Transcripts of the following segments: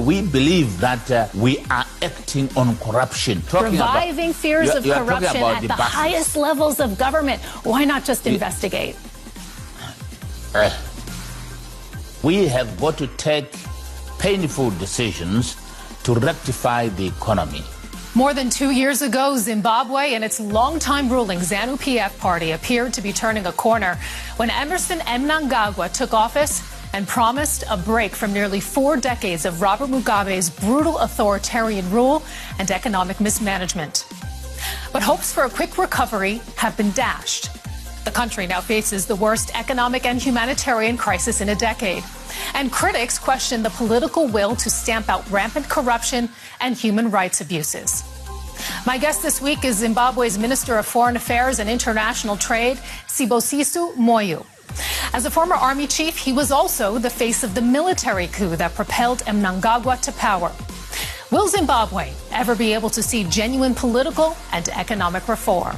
we believe that we are acting on corruption. Reviving fears of corruption at the highest levels of government. Why not just investigate? We have got to take painful decisions to rectify the economy. More than 2 years ago, Zimbabwe and its longtime ruling ZANU PF party appeared to be turning a corner when Emmerson Mnangagwa took office and promised a break from nearly 4 decades of Robert Mugabe's brutal authoritarian rule and economic mismanagement. But hopes for a quick recovery have been dashed. The country now faces the worst economic and humanitarian crisis in a decade. And critics question the political will to stamp out rampant corruption and human rights abuses. My guest this week is Zimbabwe's Minister of Foreign Affairs and International Trade, Sibusiso Moyo. As a former army chief, he was also the face of the military coup that propelled Mnangagwa to power. Will Zimbabwe ever be able to see genuine political and economic reform?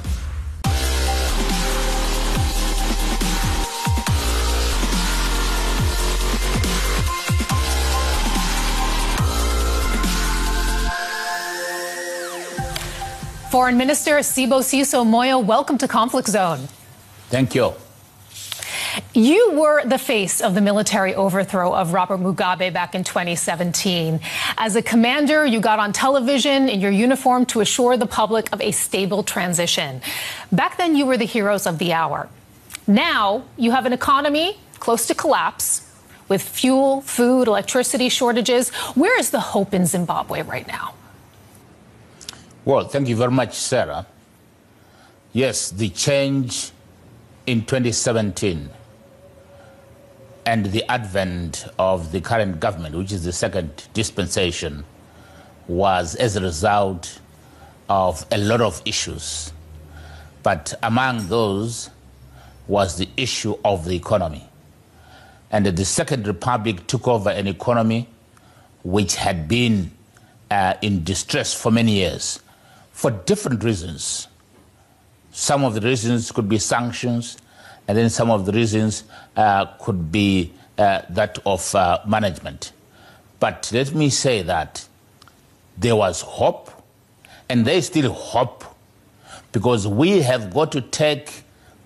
Foreign Minister Sibusiso Moyo, welcome to Conflict Zone. Thank you. You were the face of the military overthrow of Robert Mugabe back in 2017. As a commander, you got on television in your uniform to assure the public of a stable transition. Back then, you were the heroes of the hour. Now, you have an economy close to collapse with fuel, food, electricity shortages. Where is the hope in Zimbabwe right now? Well, thank you very much, Sarah. Yes, the change in 2017 and the advent of the current government, which is the second dispensation, was as a result of a lot of issues. But among those was the issue of the economy. And the Second Republic took over an economy which had been in distress for many years, for different reasons. Some of the reasons could be sanctions, and then some of the reasons could be that of management. But let me say that there was hope, and there is still hope, because we have got to take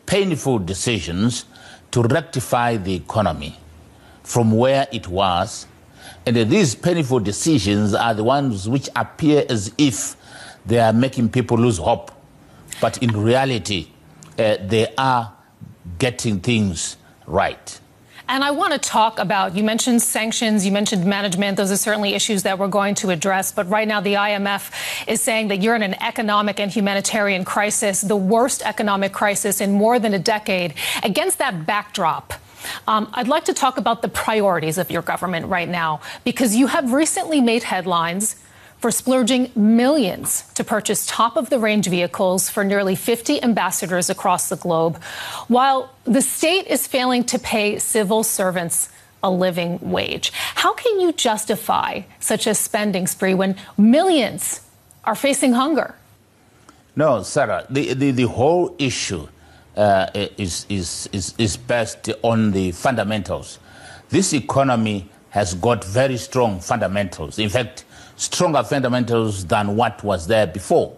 painful decisions to rectify the economy from where it was. And these painful decisions are the ones which appear as if they are making people lose hope. But in reality, they are getting things right. And I want to talk about, you mentioned sanctions, you mentioned management. Those are certainly issues that we're going to address. But right now, the IMF is saying that you're in an economic and humanitarian crisis, the worst economic crisis in more than a decade. Against that backdrop, I'd like to talk about the priorities of your government right now, because you have recently made headlines for splurging millions to purchase top-of-the-range vehicles for nearly 50 ambassadors across the globe, while the state is failing to pay civil servants a living wage. How can you justify such a spending spree when millions are facing hunger? No, Sarah, the whole issue is based on the fundamentals. This economy has got very strong fundamentals. In fact, stronger fundamentals than what was there before.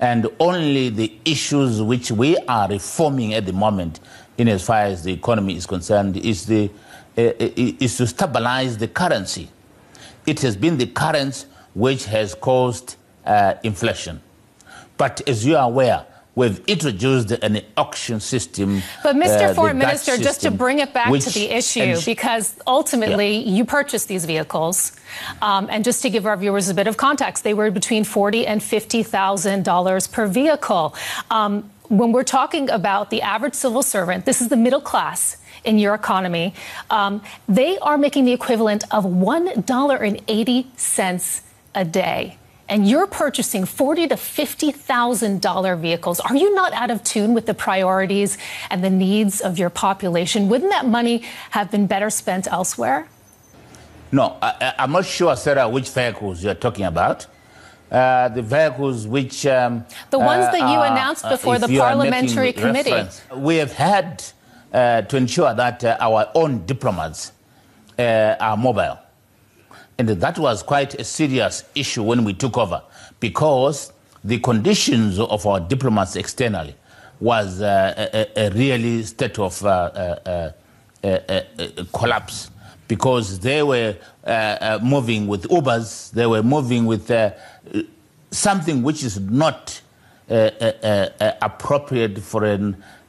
And only the issues which we are reforming at the moment, in as far as the economy is concerned, is to stabilize the currency. It has been the currency which has caused inflation. But as you are aware, we've introduced an auction system. But Mr. Foreign Minister, just to bring it back to the issue, because ultimately you purchased these vehicles. And just to give our viewers a bit of context, they were between $40,000 and $50,000 per vehicle. When we're talking about the average civil servant, this is the middle class in your economy. They are making the equivalent of $1.80 a day. And you're purchasing $40,000 to $50,000 vehicles. Are you not out of tune with the priorities and the needs of your population? Wouldn't that money have been better spent elsewhere? No, I'm not sure, Sarah, which vehicles you're talking about. The vehicles which... the ones that you announced before the parliamentary committee. We have had to ensure that our own diplomats are mobile. And that was quite a serious issue when we took over, because the conditions of our diplomats externally was a really state of collapse, because they were moving with Ubers, they were moving with something which is not appropriate for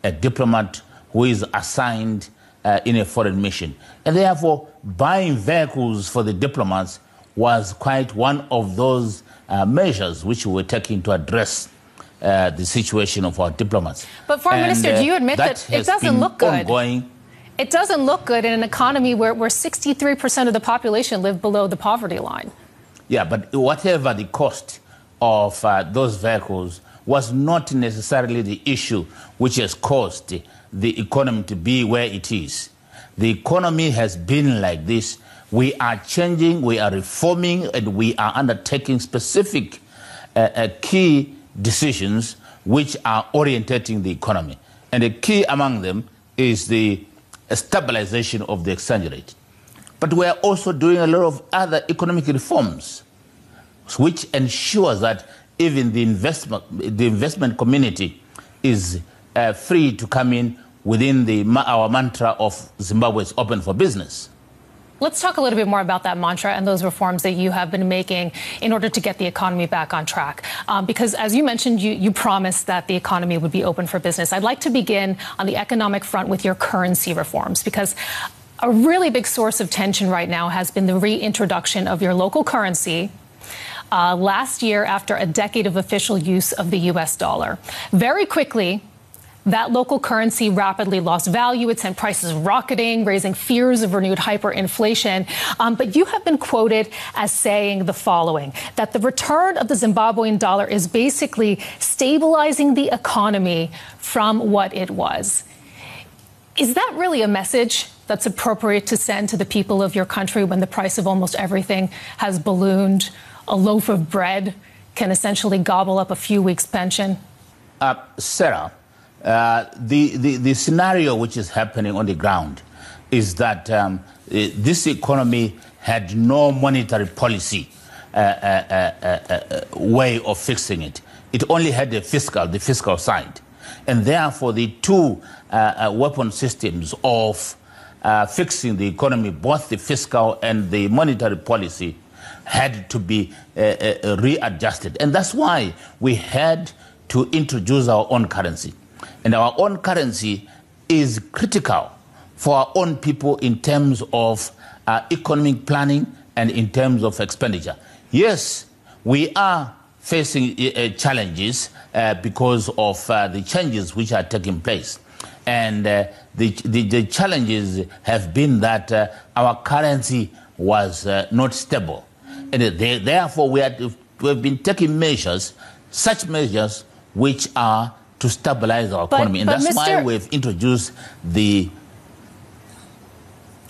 a diplomat who is assigned in a foreign mission. And therefore, buying vehicles for the diplomats was quite one of those measures which we were taking to address the situation of our diplomats. But Foreign Minister, do you admit that it doesn't look good? Ongoing. It doesn't look good in an economy where 63% of the population live below the poverty line. Yeah, but whatever the cost of those vehicles was not necessarily the issue which has caused the economy to be where it is. The economy has been like this. We are changing, we are reforming, and we are undertaking specific key decisions which are orientating the economy. And a key among them is the stabilization of the exchange rate. But we are also doing a lot of other economic reforms which ensures that even the investment community is free to come in within our mantra of Zimbabwe is open for business. Let's talk a little bit more about that mantra and those reforms that you have been making in order to get the economy back on track. Because as you mentioned, you promised that the economy would be open for business. I'd like to begin on the economic front with your currency reforms, because a really big source of tension right now has been the reintroduction of your local currency last year after a decade of official use of the U.S. dollar. Very quickly, that local currency rapidly lost value. It sent prices rocketing, raising fears of renewed hyperinflation. But you have been quoted as saying the following, that the return of the Zimbabwean dollar is basically stabilizing the economy from what it was. Is that really a message that's appropriate to send to the people of your country when the price of almost everything has ballooned? A loaf of bread can essentially gobble up a few weeks' pension? Sarah, the scenario which is happening on the ground is that this economy had no monetary policy way of fixing it. It only had the fiscal side. And therefore, the two weapon systems of fixing the economy, both the fiscal and the monetary policy, had to be readjusted. And that's why we had to introduce our own currency. And our own currency is critical for our own people in terms of economic planning and in terms of expenditure. Yes, we are facing challenges because of the changes which are taking place. And the challenges have been that our currency was not stable. And therefore, we have been taking measures, such measures which are to stabilize our economy. But and that's why we've introduced the...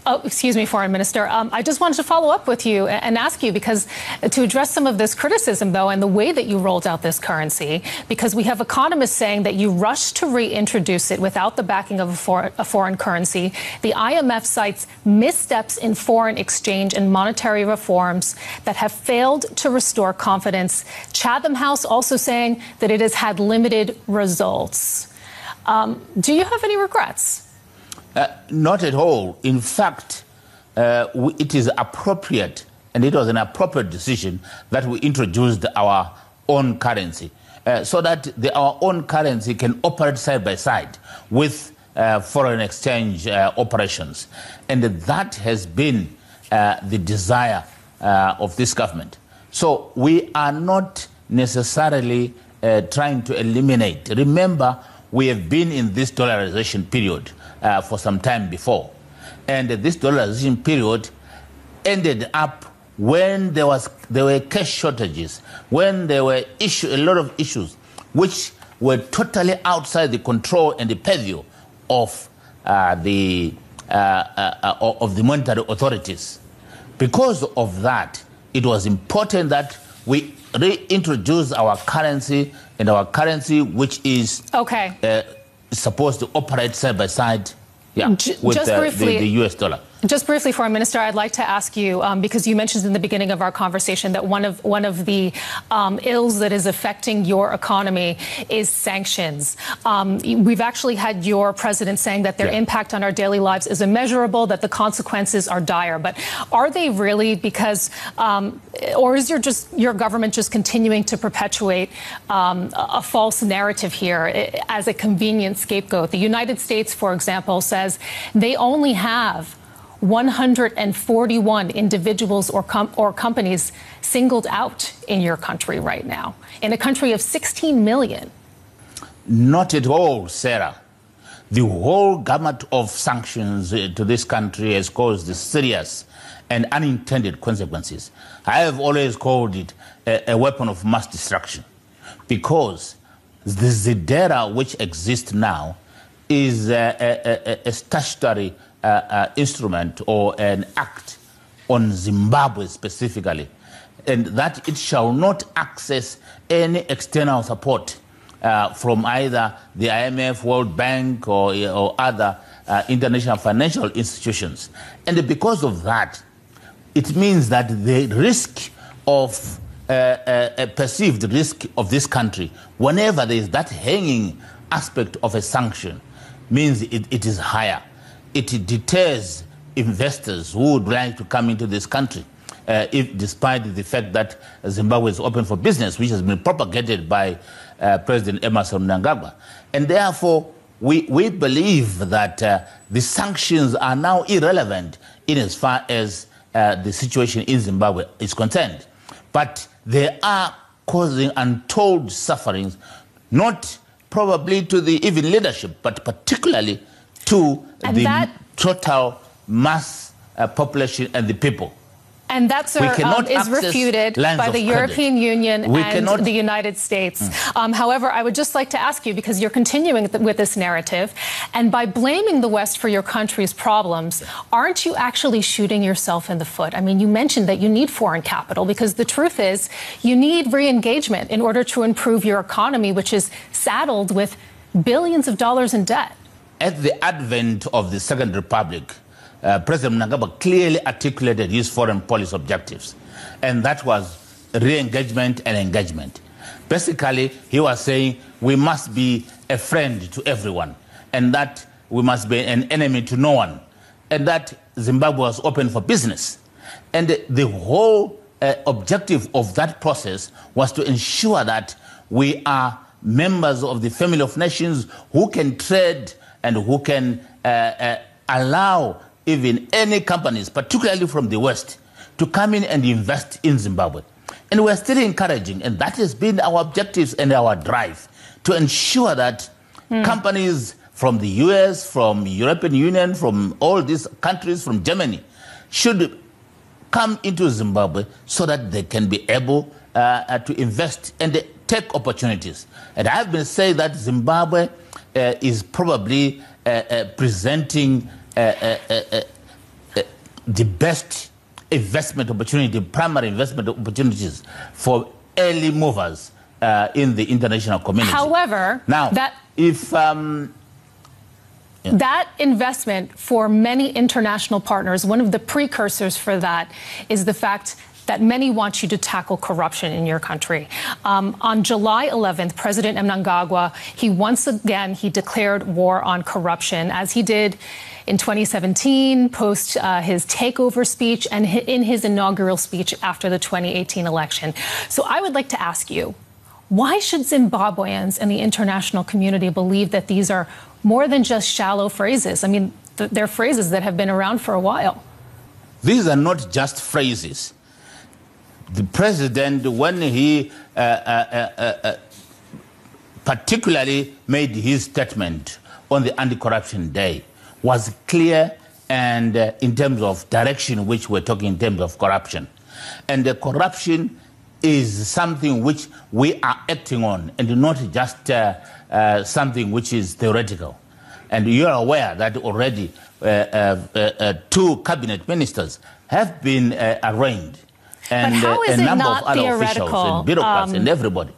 Oh, excuse me, Foreign Minister. I just wanted to follow up with you and ask you, because to address some of this criticism, though, and the way that you rolled out this currency, because we have economists saying that you rushed to reintroduce it without the backing of a foreign currency. The IMF cites missteps in foreign exchange and monetary reforms that have failed to restore confidence. Chatham House also saying that it has had limited results. Do you have any regrets? Not at all. In fact, it is appropriate, and it was an appropriate decision that we introduced our own currency so that our own currency can operate side by side with foreign exchange operations. And that has been the desire of this government. So we are not necessarily trying to eliminate. Remember, we have been in this dollarization period for some time before. And this dollarization period ended up when there were cash shortages, when there were a lot of issues which were totally outside the control and the purview of the monetary authorities. Because of that, it was important that we reintroduce our currency, and our currency which is supposed to operate side by side with the US dollar. Just briefly, Foreign Minister, I'd like to ask you, because you mentioned in the beginning of our conversation that one of the ills that is affecting your economy is sanctions. We've actually had your president saying that their impact on our daily lives is immeasurable, that the consequences are dire. But are they really? Because, or is your government just continuing to perpetuate a false narrative here as a convenient scapegoat? The United States, for example, says they only have 141 individuals or companies singled out in your country right now, in a country of 16 million. Not at all, Sarah. The whole gamut of sanctions to this country has caused serious and unintended consequences. I have always called it a weapon of mass destruction, because the Zidera which exists now is a statutory instrument or an act on Zimbabwe specifically, and that it shall not access any external support from either the IMF, World Bank, or other international financial institutions. And because of that, it means that the risk of a perceived risk of this country, whenever there is that hanging aspect of a sanction, means it is higher. It deters investors who would like to come into this country, despite the fact that Zimbabwe is open for business, which has been propagated by President Emmerson Mnangagwa. And therefore, we believe that the sanctions are now irrelevant in as far as the situation in Zimbabwe is concerned. But they are causing untold sufferings, not probably to the even leadership, but particularly to the total mass population and the people. And that, sir, is refuted by the European Union and the United States. However, I would just like to ask you, because you're continuing with this narrative, and by blaming the West for your country's problems, aren't you actually shooting yourself in the foot? I mean, you mentioned that you need foreign capital, because the truth is you need re-engagement in order to improve your economy, which is saddled with billions of dollars in debt. At the advent of the Second Republic, President Mnangagwa clearly articulated his foreign policy objectives, and that was re-engagement and engagement. Basically, he was saying we must be a friend to everyone, and that we must be an enemy to no one, and that Zimbabwe was open for business. And the whole objective of that process was to ensure that we are members of the family of nations who can trade and who can allow even any companies, particularly from the West, to come in and invest in Zimbabwe. And we're still encouraging, and that has been our objectives and our drive, to ensure that companies from the US, from European Union, from all these countries, from Germany, should come into Zimbabwe so that they can be able to invest and take opportunities. And I've been saying that Zimbabwe is probably presenting the best primary investment opportunities for early movers in the international community. However, now, that investment for many international partners, one of the precursors for that is the fact that many want you to tackle corruption in your country. On July 11th, President Mnangagwa, once again declared war on corruption, as he did in 2017, post his takeover speech and in his inaugural speech after the 2018 election. So I would like to ask you, why should Zimbabweans and the international community believe that these are more than just shallow phrases? I mean, they're phrases that have been around for a while. These are not just phrases. The president, when he particularly made his statement on the anti-corruption day, was clear and in terms of direction, which we're talking in terms of corruption. And the corruption is something which we are acting on, and not just something which is theoretical. And you're aware that already two cabinet ministers have been arraigned. And a number of other officials and bureaucrats and everybody.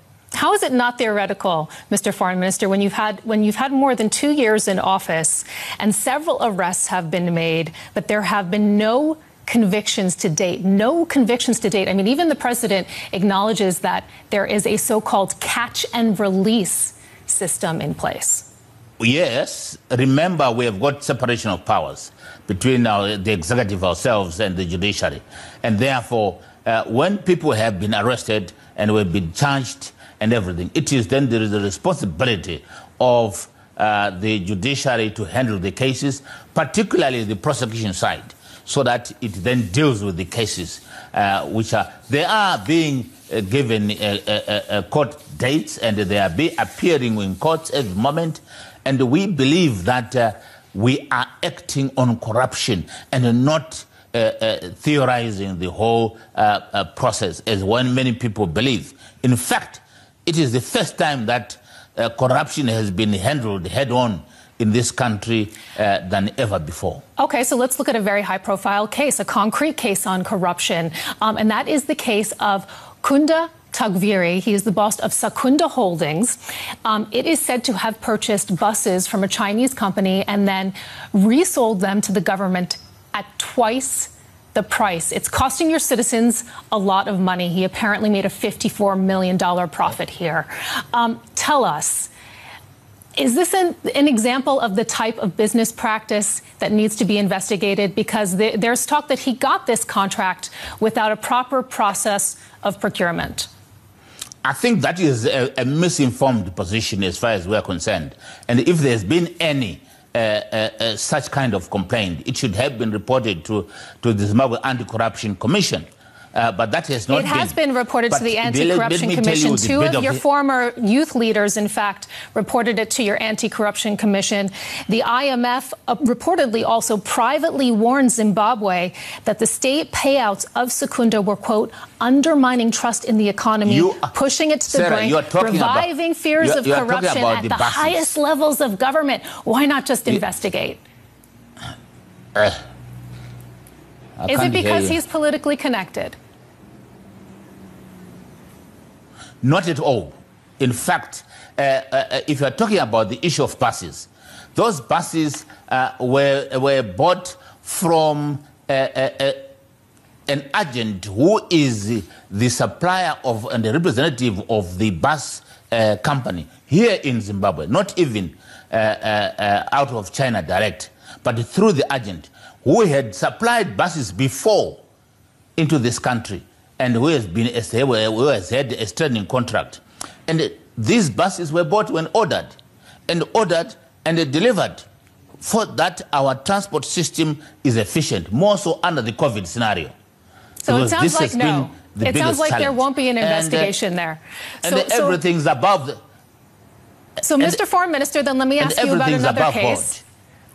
How is it not theoretical, Mr. Foreign Minister, when you've had more than 2 years in office and several arrests have been made, but there have been no convictions to date, I mean, even the president acknowledges that there is a so-called catch and release system in place. Yes. Remember, we have got separation of powers between the executive ourselves and the judiciary. And therefore, when people have been arrested and we've been charged and everything, it is then there is the responsibility of the judiciary to handle the cases, particularly the prosecution side, so that it then deals with the cases which are... They are being given court dates and they are appearing in courts at the moment. And we believe that we are acting on corruption and not theorizing the whole process, as many people believe. In fact, it is the first time that corruption has been handled head-on in this country than ever before. Okay, so let's look at a very high-profile case, a concrete case on corruption, and that is the case of Kunda Tagviri. He is the boss of Sakunda Holdings. It is said to have purchased buses from a Chinese company and then resold them to the government at twice the price. It's costing your citizens a lot of money. He apparently made a $54 million profit here. Tell us, is this an example of the type of business practice that needs to be investigated? Because there's talk that he got this contract without a proper process of procurement. I think that is a misinformed position as far as we're concerned. And if there's been any such kind of complaint, it should have been reported to the Zimbabwe Anti-Corruption Commission. But that has not been. It has been reported to the Anti-Corruption Commission. Two of your former youth leaders, in fact, reported it to your Anti-Corruption Commission. The IMF reportedly also privately warned Zimbabwe that the state payouts of Sakunda were, quote, undermining trust in the economy, pushing it to the brink, reviving fears of corruption at the highest levels of government. Why not just investigate? Is it because he's politically connected? Not at all. In fact, if you're talking about the issue of buses, those buses were bought from an agent who is the supplier of and the representative of the bus company here in Zimbabwe, not even out of China direct, but through the agent who had supplied buses before into this country, and who has had a standing contract. And these buses were bought when ordered and delivered, for that our transport system is efficient, more so under the COVID scenario. So because it sounds like no. It sounds like challenge. There won't be an investigation there. So everything's above. So, Mr. Foreign Minister, then let me ask you about another case.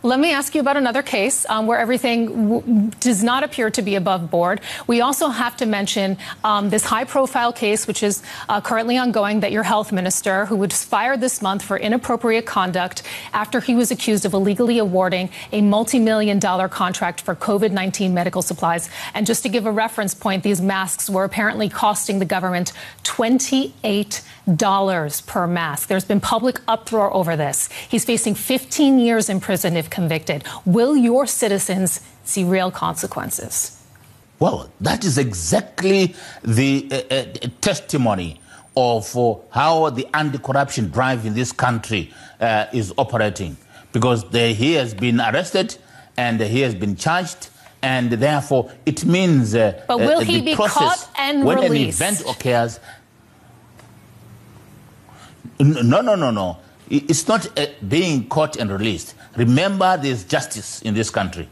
Let me ask you about another case where everything does not appear to be above board. We also have to mention this high-profile case, which is currently ongoing, that your health minister, who was fired this month for inappropriate conduct after he was accused of illegally awarding a multi-million-dollar contract for COVID-19 medical supplies. And just to give a reference point, these masks were apparently costing the government $28 per mask. There's been public uproar over this. He's facing 15 years in prison if convicted. Will your citizens see real consequences? Well, that is exactly the testimony of how the anti-corruption drive in this country is operating, because he has been arrested and he has been charged, and therefore it means but will he be caught and when released? An event occurs. No. It's not being caught and released. Remember, there's justice in this country.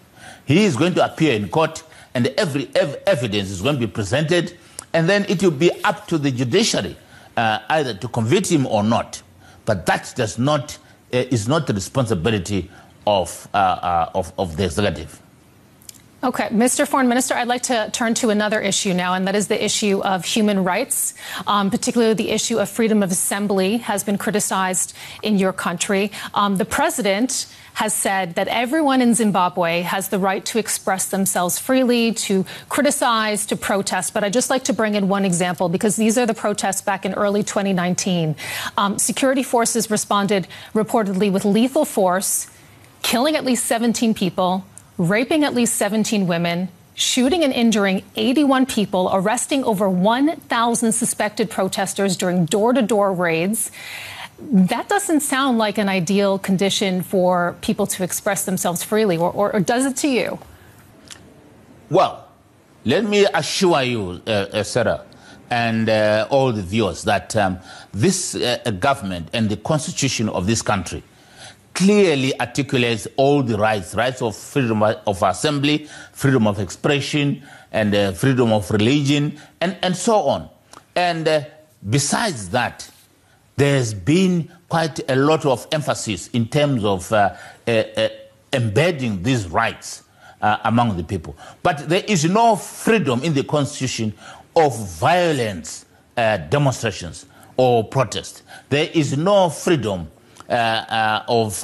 He is going to appear in court, and every evidence is going to be presented, and then it will be up to the judiciary either to convict him or not. But that does not is not the responsibility of the executive. Okay, Mr. Foreign Minister, I'd like to turn to another issue now, and that is the issue of human rights, particularly the issue of freedom of assembly has been criticized in your country. The president has said that everyone in Zimbabwe has the right to express themselves freely, to criticize, to protest. But I'd just like to bring in one example, because these are the protests back in early 2019. Security forces responded reportedly with lethal force, killing at least 17 people, raping at least 17 women, shooting and injuring 81 people, arresting over 1,000 suspected protesters during door-to-door raids. That doesn't sound like an ideal condition for people to express themselves freely, or does it to you? Well, let me assure you, Sarah, and all the viewers, that this government and the constitution of this country clearly articulates all the rights of freedom of assembly, freedom of expression, and freedom of religion, and so on. And besides that, there's been quite a lot of emphasis in terms of embedding these rights among the people. But there is no freedom in the constitution of violent demonstrations or protests. There is no freedom of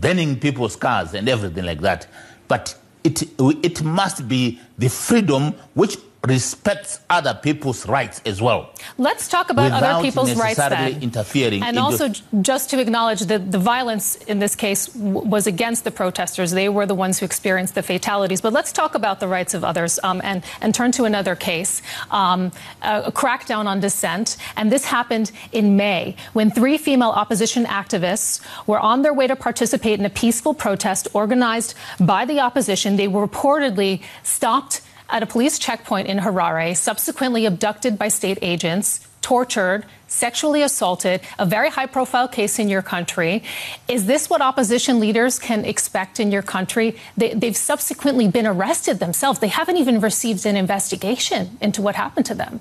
burning people's cars and everything like that. But it must be the freedom which respects other people's rights as well. Let's talk about other people's rights then. Interfering. And also, just to acknowledge that the violence in this case was against the protesters. They were the ones who experienced the fatalities. But let's talk about the rights of others and turn to another case, a crackdown on dissent. And this happened in May when three female opposition activists were on their way to participate in a peaceful protest organized by the opposition. They were reportedly stopped at a police checkpoint in Harare, subsequently abducted by state agents, tortured, sexually assaulted, a very high-profile case in your country. Is this what opposition leaders can expect in your country? They've subsequently been arrested themselves. They haven't even received an investigation into what happened to them.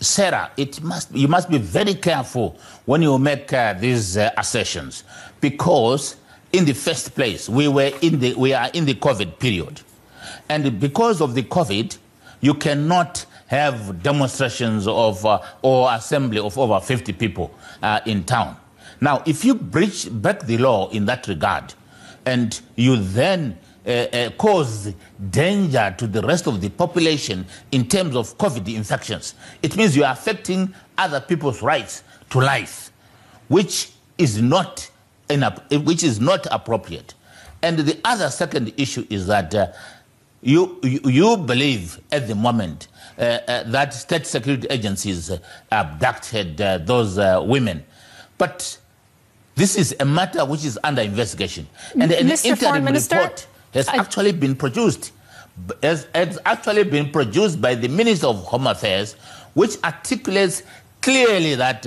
Sarah, you must be very careful when you make these assertions, because in the first place, we are in the COVID period. And because of the COVID, you cannot have demonstrations of or assembly of over 50 people in town. Now, if you breach back the law in that regard, and you then cause danger to the rest of the population in terms of COVID infections, it means you are affecting other people's rights to life, which is not appropriate. And the other second issue is that You believe at the moment that state security agencies abducted those women. But this is a matter which is under investigation. And an interim report has actually been produced. It's actually been produced by the Minister of Home Affairs, which articulates clearly that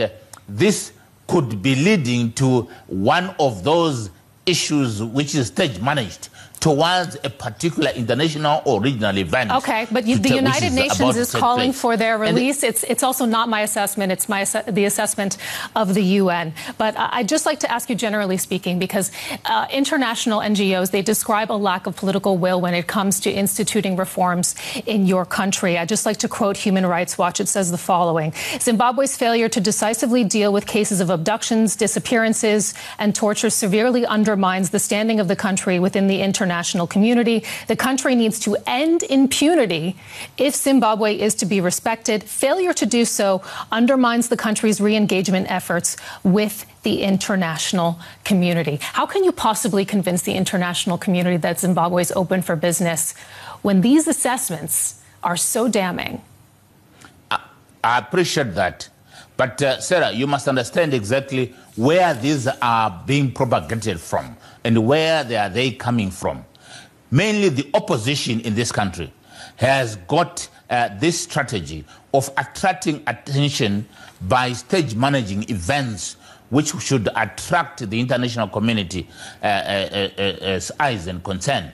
this could be leading to one of those issues which is stage managed towards a particular international or regional event. Okay, but the United Nations is calling for their release. It's also not my assessment. It's the assessment of the UN. But I'd just like to ask you, generally speaking, because international NGOs, they describe a lack of political will when it comes to instituting reforms in your country. I'd just like to quote Human Rights Watch. It says the following: Zimbabwe's failure to decisively deal with cases of abductions, disappearances, and torture severely undermines the standing of the country within the international community. The country needs to end impunity if Zimbabwe is to be respected. Failure to do so undermines the country's re-engagement efforts with the international community. How can you possibly convince the international community that Zimbabwe is open for business when these assessments are so damning? I appreciate that. But, Sarah, you must understand exactly where these are being propagated from and where they are coming from. Mainly the opposition in this country has got this strategy of attracting attention by stage managing events which should attract the international community eyes and concern.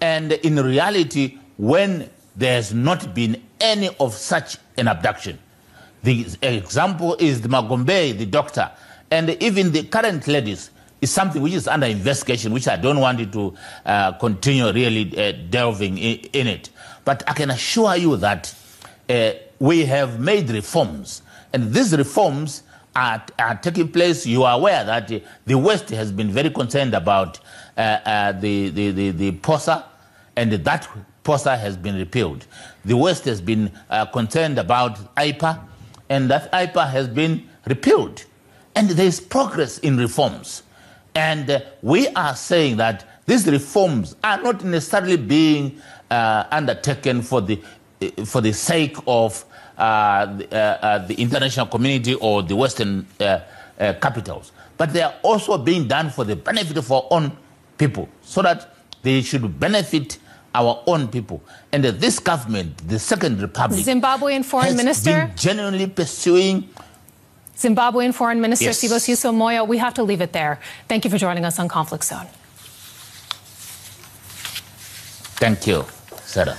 And in reality, when there's not been any of such an abduction, the example is the Magombe, the doctor, and even the current ladies is something which is under investigation, which I don't want you to continue really delving in it. But I can assure you that we have made reforms, and these reforms are taking place. You are aware that the West has been very concerned about the POSA, and that POSA has been repealed. The West has been concerned about AIPA, and that AIPA has been repealed. And there is progress in reforms. And we are saying that these reforms are not necessarily being undertaken for the sake of the international community or the Western capitals. But they are also being done for the benefit of our own people, so that they should benefit our own people. And this government, the Second Republic... Zimbabwean Foreign Minister... has been genuinely pursuing... Zimbabwean Foreign Minister, yes. Sibusiso Moyo, we have to leave it there. Thank you for joining us on Conflict Zone. Thank you, Sarah.